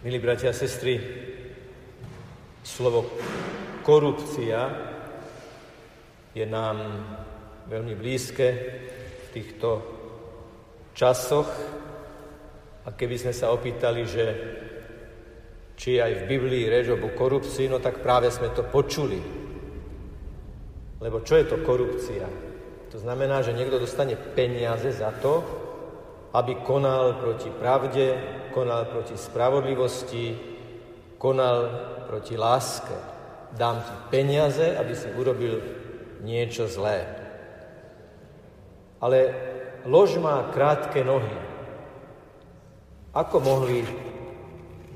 Milí bratia a sestry, slovo korupcia je nám veľmi blízke v týchto časoch a keby sme sa opýtali, že či aj v Biblii je reč o korupcii, no tak práve sme to počuli. Lebo čo je to korupcia? To znamená, že niekto dostane peniaze za to, aby konal proti pravde, konal proti spravodlivosti, konal proti láske. Dám ti peniaze, aby si urobil niečo zlé. Ale lož má krátke nohy. Ako mohli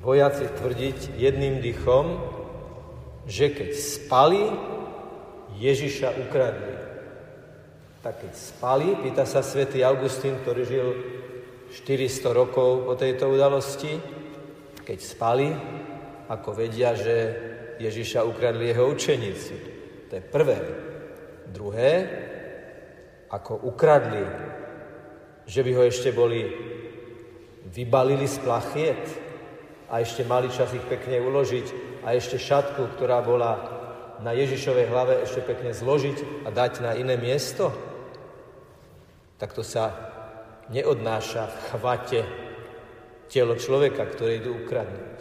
vojaci tvrdiť jedným dychom, že keď spali, Ježiša ukradli? Tak keď spali, pýta sa svätý Augustín, ktorý žil 400 rokov po tejto udalosti, keď spali, ako vedia, že Ježiša ukradli jeho učeníci. To je prvé. Druhé, ako ukradli, že by ho ešte vybalili z plachiet a ešte mali čas ich pekne uložiť a ešte šatku, ktorá bola na Ježišovej hlave, ešte pekne zložiť a dať na iné miesto. Takto sa neodnáša v chvate telo človeka, ktoré idú ukradnúť.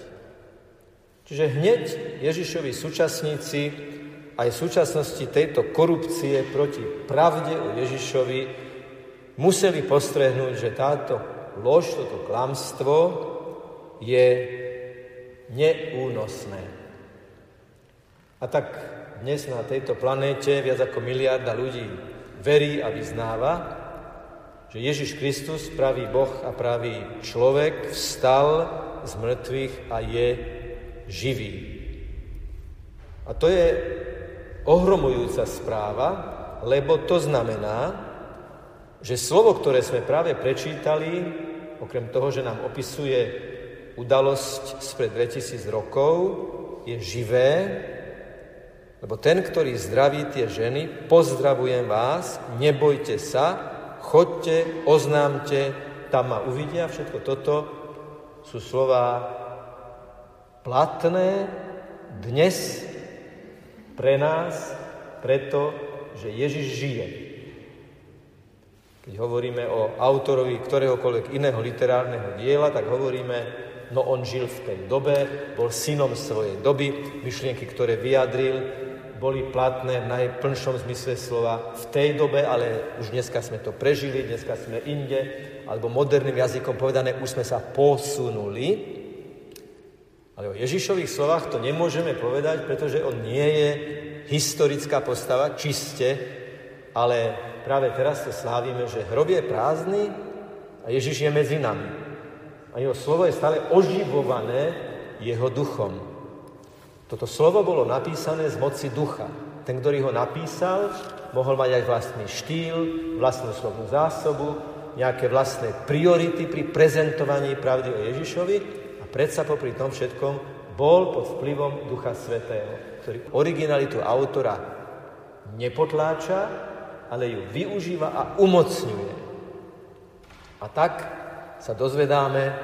Čiže hneď Ježišovi súčasníci aj v súčasnosti tejto korupcie proti pravde o Ježišovi museli postrehnúť, že táto lož, toto klamstvo je neúnosné. A tak dnes na tejto planéte viac ako miliarda ľudí verí a vyznáva, že Ježiš Kristus, pravý Boh a pravý človek, vstal z mŕtvych a je živý. A to je ohromujúca správa, lebo to znamená, že slovo, ktoré sme práve prečítali, okrem toho, že nám opisuje udalosť spred 2000 rokov, je živé, lebo ten, ktorý zdraví tie ženy, pozdravujem vás, nebojte sa, chodte, oznámte, tam ma uvidia. Všetko toto sú slová platné dnes pre nás, preto, že Ježiš žije. Keď hovoríme o autorovi ktoréhokoľvek iného literárneho diela, tak hovoríme, no on žil v tej dobe, bol synom svojej doby, myšlienky, ktoré vyjadril, boli platné v najplnšom zmysle slova v tej dobe, ale už dneska sme to prežili, dneska sme inde, alebo moderným jazykom povedané, už sme sa posunuli. Ale o Ježišových slovách to nemôžeme povedať, pretože on nie je historická postava, čiste, ale práve teraz to slávime, že hrob je prázdny a Ježiš je medzi nami. A jeho slovo je stále oživované jeho duchom. Toto slovo bolo napísané z moci ducha. Ten, ktorý ho napísal, mohol mať aj vlastný štýl, vlastnú slovnú zásobu, nejaké vlastné priority pri prezentovaní pravdy o Ježišovi a predsa popri tom všetkom bol pod vplyvom Ducha Svätého, ktorý originalitu autora nepotláča, ale ju využíva a umocňuje. A tak sa dozvedáme,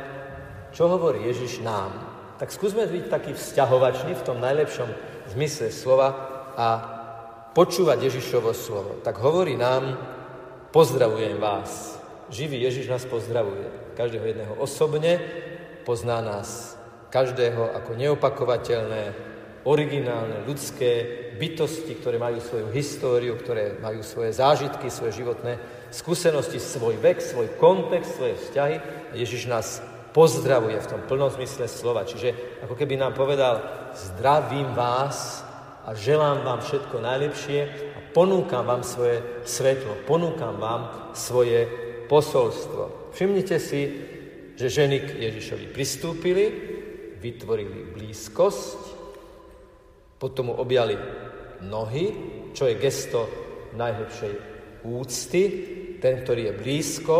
čo hovorí Ježiš nám. Tak skúsme byť taký vzťahovačný v tom najlepšom zmysle slova a počúvať Ježišovo slovo. Tak hovorí nám, pozdravujem vás. Živý Ježiš nás pozdravuje. Každého jedného osobne, pozná nás každého ako neopakovateľné, originálne, ľudské bytosti, ktoré majú svoju históriu, ktoré majú svoje zážitky, svoje životné skúsenosti, svoj vek, svoj kontext, svoje vzťahy. Ježiš nás pozdravuje v tom plnom zmysle slova. Čiže ako keby nám povedal, zdravím vás a želám vám všetko najlepšie a ponúkam vám svoje svetlo, ponúkam vám svoje posolstvo. Všimnite si, že ženy k Ježišovi pristúpili, vytvorili blízkosť, potom mu objali nohy, čo je gesto najhlbšej úcty. Ten, ktorý je blízko,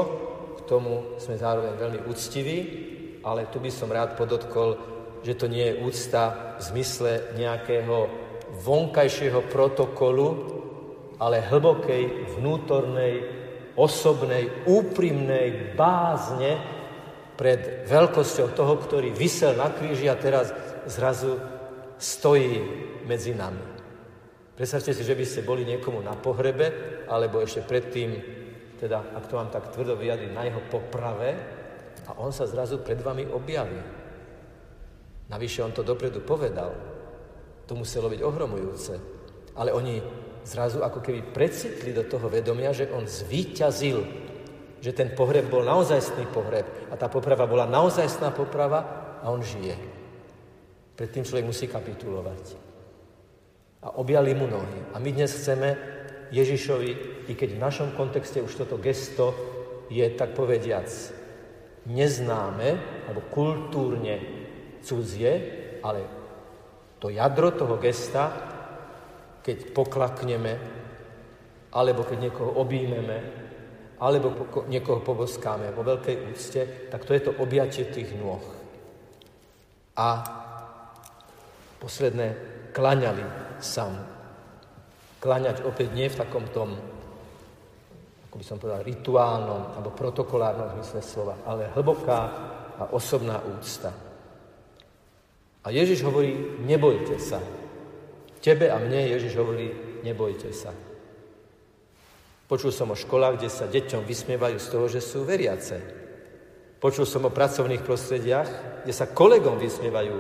tomu sme zároveň veľmi úctiví, ale tu by som rád podotkol, že to nie je úcta v zmysle nejakého vonkajšieho protokolu, ale hlbokej, vnútornej, osobnej, úprimnej bázne pred veľkosťou toho, ktorý visel na kríži a teraz zrazu stojí medzi nami. Predstavte si, že by ste boli niekomu na pohrebe, alebo ešte predtým, teda ak to vám tak tvrdo vyjadri, na jeho poprave, a on sa zrazu pred vami objaví. Navyše on to dopredu povedal. To muselo byť ohromujúce. Ale oni zrazu ako keby precitli do toho vedomia, že on zvíťazil, že ten pohreb bol naozajstný pohreb a tá poprava bola naozajstná poprava a on žije. Predtým človek musí kapitulovať. A objali mu nohy. A my dnes chceme Ježišovi, i keď v našom kontexte už toto gesto je, tak povediac, neznáme, alebo kultúrne cudzie, ale to jadro toho gesta, keď poklakneme, alebo keď niekoho objímeme, alebo niekoho poboskáme vo veľkej úcte, tak to je to objatie tých nôh. A posledné, klaňali sa. Klaňať opäť nie v takom tom, ako by som povedal, rituálnom alebo protokolárnom zmysle slova, ale hlboká a osobná úcta. A Ježiš hovorí, nebojte sa. Tebe a mne Ježiš hovorí, nebojte sa. Počul som o školách, kde sa deťom vysmievajú z toho, že sú veriace. Počul som o pracovných prostrediach, kde sa kolegom vysmievajú,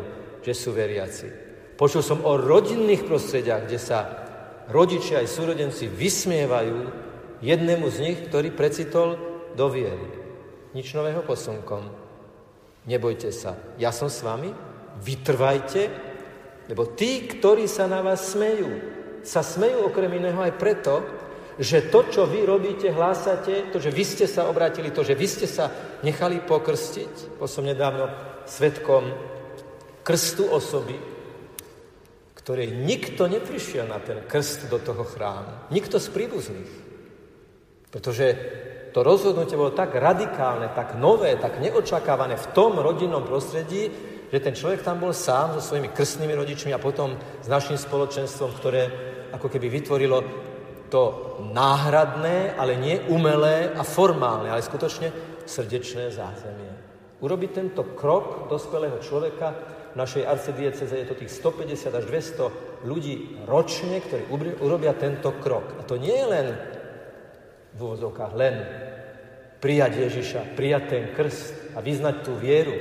že sú veriaci. Počul som o rodinných prostrediach, kde sa rodičia aj súrodenci vysmievajú jednému z nich, ktorý precitol do viery. Nič nového pod slnkom. Nebojte sa. Ja som s vami. Vytrvajte, lebo tí, ktorí sa na vás smejú, sa smejú okrem iného aj preto, že to, čo vy robíte, hlásate, to, že vy ste sa obrátili, to, že vy ste sa nechali pokrstiť. Bol som nedávno svedkom krstu osoby, ktorej nikto neprišiel na ten krst do toho chrámu. Nikto z príbuzných. Pretože to rozhodnutie bolo tak radikálne, tak nové, tak neočakávané v tom rodinnom prostredí, že ten človek tam bol sám so svojimi krstnými rodičmi a potom s našim spoločenstvom, ktoré ako keby vytvorilo to náhradné, ale nie umelé a formálne, ale skutočne srdečné zázemie. Urobiť tento krok dospelého človeka v našej arcidiecéze je to tých 150 až 200 ľudí ročne, ktorí urobia tento krok. A to nie je len v úvodzovkách, len prijať Ježiša, prijať ten krst a vyznať tú vieru,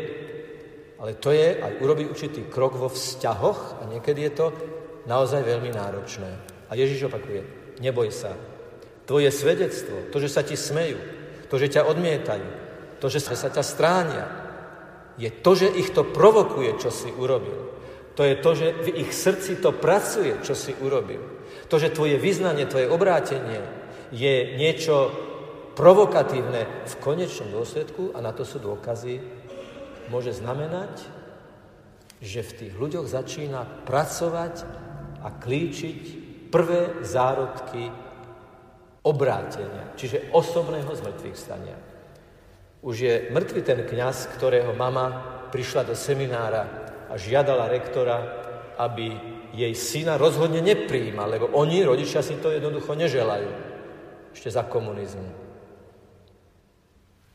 ale to je aj urobiť určitý krok vo vzťahoch a niekedy je to naozaj veľmi náročné. A Ježiš opakuje, neboj sa. Tvoje svedectvo, to, že sa ti smejú, to, že ťa odmietajú, to, že sa ťa stránia, je to, že ich to provokuje, čo si urobil. To je to, že v ich srdci to pracuje, čo si urobil. To, že tvoje vyznanie, tvoje obrátenie je niečo provokatívne v konečnom dôsledku, a na to sú dôkazy, môže znamenať, že v tých ľuďoch začína pracovať a klíčiť prvé zárodky obrátenia, čiže osobného zmŕtvychvstania. Už je mŕtvy ten kňaz, ktorého mama prišla do seminára a žiadala rektora, aby jej syna rozhodne neprijímal, lebo oni, rodičia, si to jednoducho neželajú. Ešte za komunizmu.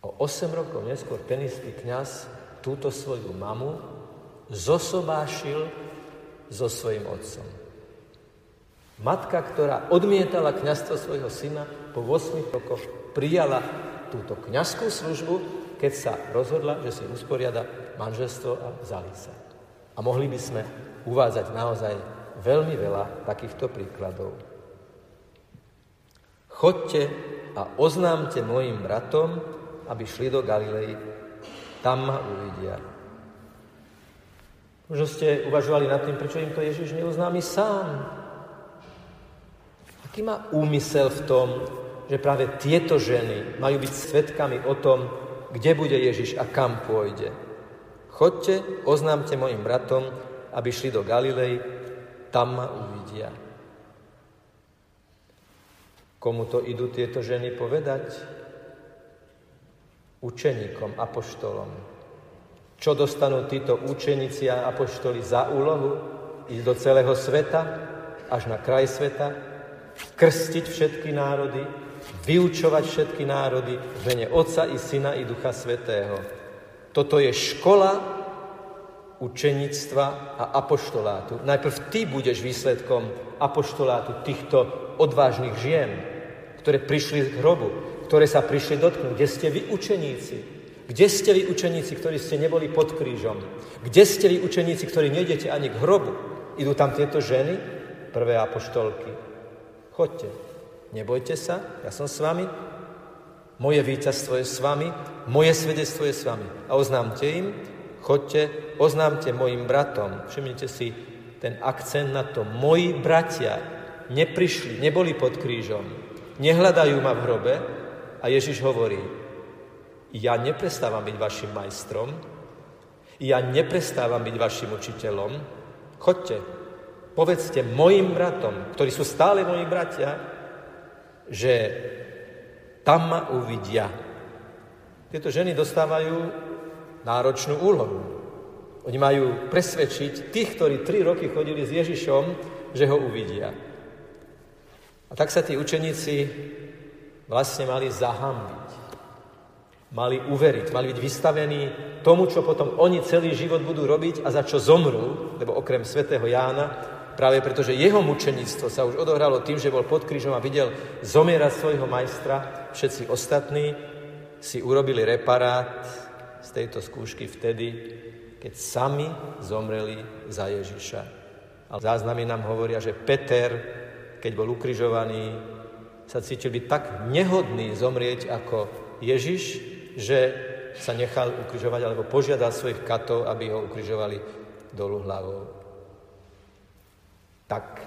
O 8 rokov neskôr ten istý kňaz túto svoju mamu zosobášil so svojím otcom. Matka, ktorá odmietala kňazstvo svojho syna, po 8 rokoch prijala túto kňazskú službu, keď sa rozhodla, že si usporiada manželstvo a vzali sa. A mohli by sme uvádzať naozaj veľmi veľa takýchto príkladov. Chodte a oznámte mojim bratom, aby šli do Galiley. Tam ma uvidia. Možno ste uvažovali nad tým, prečo im to Ježiš neoznámi sám. Aký má úmysel v tom, že práve tieto ženy majú byť svedkami o tom, kde bude Ježiš a kam pôjde? Chodte, oznámte mojim bratom, aby šli do Galiley, tam ma uvidia. Komu to idú tieto ženy povedať? Učeníkom, apoštolom. Čo dostanú títo učeníci a apoštoli za úlohu? Ísť do celého sveta, až na kraj sveta? Krstiť všetky národy, vyučovať všetky národy v mene Otca i Syna i Ducha Svätého. Toto je škola učeníctva a apoštolátu. Najprv ty budeš výsledkom apoštolátu týchto odvážnych žien, ktoré prišli k hrobu, ktoré sa prišli dotknúť. Kde ste vy učeníci? Kde ste vy učeníci, ktorí ste neboli pod krížom? Kde ste vy učeníci, ktorí nejdete ani k hrobu? Idú tam tieto ženy, prvé apoštolky. Choďte, nebojte sa, ja som s vami. Moje víťazstvo je s vami, moje svedectvo je s vami. A oznámte im, chodte, oznámte mojim bratom. Všimnite si ten akcent na to. Moji bratia neprišli, neboli pod krížom, nehľadajú ma v hrobe a Ježiš hovorí, ja neprestávam byť vašim majstrom, ja neprestávam byť vašim učiteľom. Chodte, povedzte mojim bratom, ktorí sú stále moji bratia, že tam ma uvidia. Tieto ženy dostávajú náročnú úlohu. Oni majú presvedčiť tých, ktorí 3 roky chodili s Ježišom, že ho uvidia. A tak sa tí učeníci vlastne mali zahambiť. Mali uveriť, mali byť vystavení tomu, čo potom oni celý život budú robiť a za čo zomrú, lebo okrem svätého Jána, práve preto, že jeho mučeníctvo sa už odohralo tým, že bol pod krížom a videl zomierať svojho majstra, všetci ostatní si urobili reparát z tejto skúšky vtedy, keď sami zomreli za Ježiša. A záznamy nám hovoria, že Peter, keď bol ukrižovaný, sa cítil byť tak nehodný zomrieť ako Ježiš, že sa nechal ukrižovať alebo požiadal svojich katov, aby ho ukrižovali dolu hlavou. Tak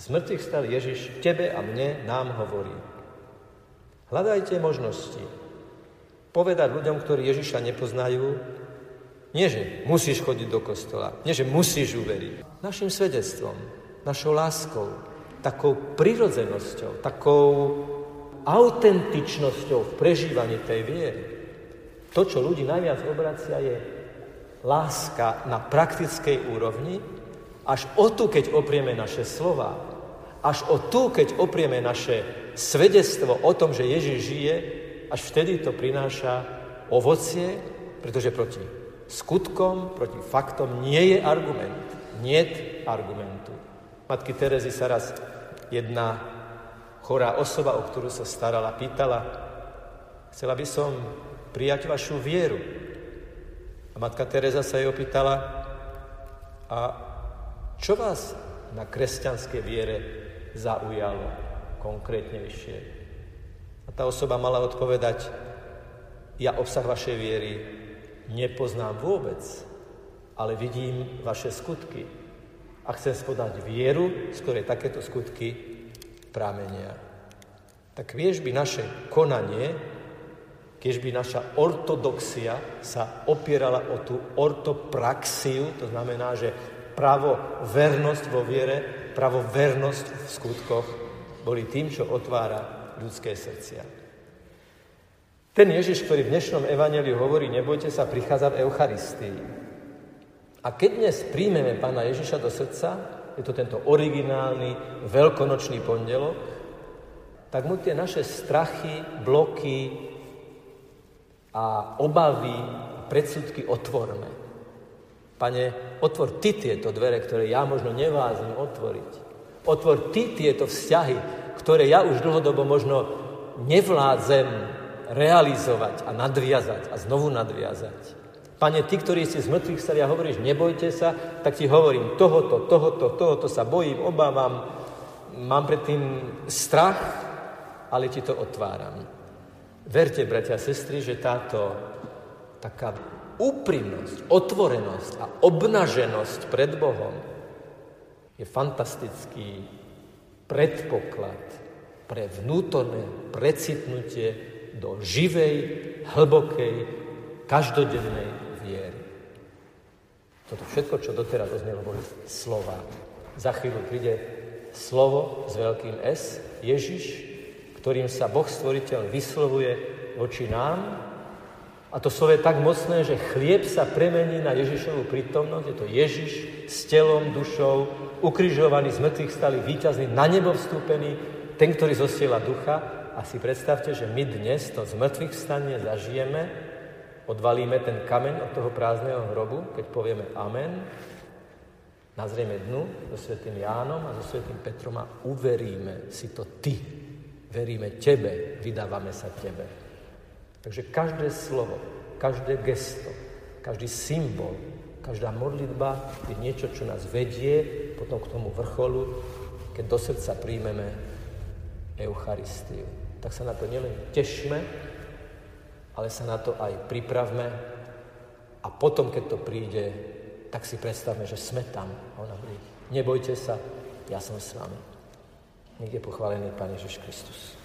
z mŕtvych stal Ježiš, tebe a mne nám hovorí. Hľadajte možnosti povedať ľuďom, ktorí Ježiša nepoznajú, nie, že musíš chodiť do kostola, nie, že musíš uveriť. Našim svedectvom, našou láskou, takou prirodzenosťou, takou autentičnosťou v prežívaní tej viery. To, čo ľudí najviac obracia, je láska na praktickej úrovni, až o tu, keď oprieme naše slova, až o tu, keď oprieme naše svedectvo o tom, že Ježiš žije, až vtedy to prináša ovocie, pretože proti skutkom, proti faktom nie je argument. Niet argumentu. Matky Terezy sa raz jedna chorá osoba, o ktorú sa starala, pýtala, chcela by som prijať vašu vieru. A Matka Tereza sa jej opýtala, a čo vás na kresťanskej viere zaujalo konkrétnejšie? A tá osoba mala odpovedať, ja obsah vašej viery nepoznám vôbec, ale vidím vaše skutky a chcem spodať vieru, z ktorej takéto skutky pramenia. Tak kiež by naše konanie, kiež by naša ortodoxia sa opierala o tú ortopraxiu, to znamená, že pravovernosť vo viere, pravovernosť v skutkoch boli tým, čo otvára ľudské srdcia. Ten Ježiš, ktorý v dnešnom evanjeliu hovorí, nebojte sa, prichádza v Eucharistii. A keď dnes príjmeme Pána Ježiša do srdca, je to tento originálny veľkonočný pondelok, tak mu tie naše strachy, bloky a obavy, predsudky otvorme. Pane, otvor ty tieto dvere, ktoré ja možno nevázim otvoriť. Otvor ty tieto vzťahy, ktoré ja už dlhodobo možno nevládzem realizovať a nadviazať a znovu nadviazať. Pane, ty, ktorý si z mŕtvych vstal a hovoríš, nebojte sa, tak ti hovorím, tohoto sa bojím, obávam, mám predtým strach, ale ti to otváram. Verte, bratia a sestry, že táto taká úprimnosť, otvorenosť a obnaženosť pred Bohom je fantastický predpoklad pre vnútorné precitnutie do živej, hlbokej, každodennej viery. Toto všetko, čo doteraz oznelo, boli slova. Za chvíľu príde slovo s veľkým S, Ježiš, ktorým sa Boh Stvoriteľ vyslovuje voči nám. A to slovo je tak mocné, že chlieb sa premení na Ježišovu prítomnosť. Je to Ježiš s telom, dušou, ukrižovaný, z mŕtvych vstalý, víťazný, na nebo vstúpený, ten, ktorý zosiela ducha. A si predstavte, že my dnes to z mŕtvych vstanie zažijeme odvalíme ten kameň od toho prázdneho hrobu, keď povieme amen, nazrieme dnu so svätým Jánom a so svätým Petrom a uveríme si to ty. Veríme tebe, vydávame sa tebe. Takže každé slovo, každé gesto, každý symbol, každá modlitba je niečo, čo nás vedie potom k tomu vrcholu, keď do srdca príjmeme Eucharistiu. Tak sa na to nielen tešme, ale sa na to aj pripravme a potom, keď to príde, tak si predstavme, že sme tam. A ona hovorí, nebojte sa, ja som s vami. Nech je pochválený Pán Ježiš Kristus.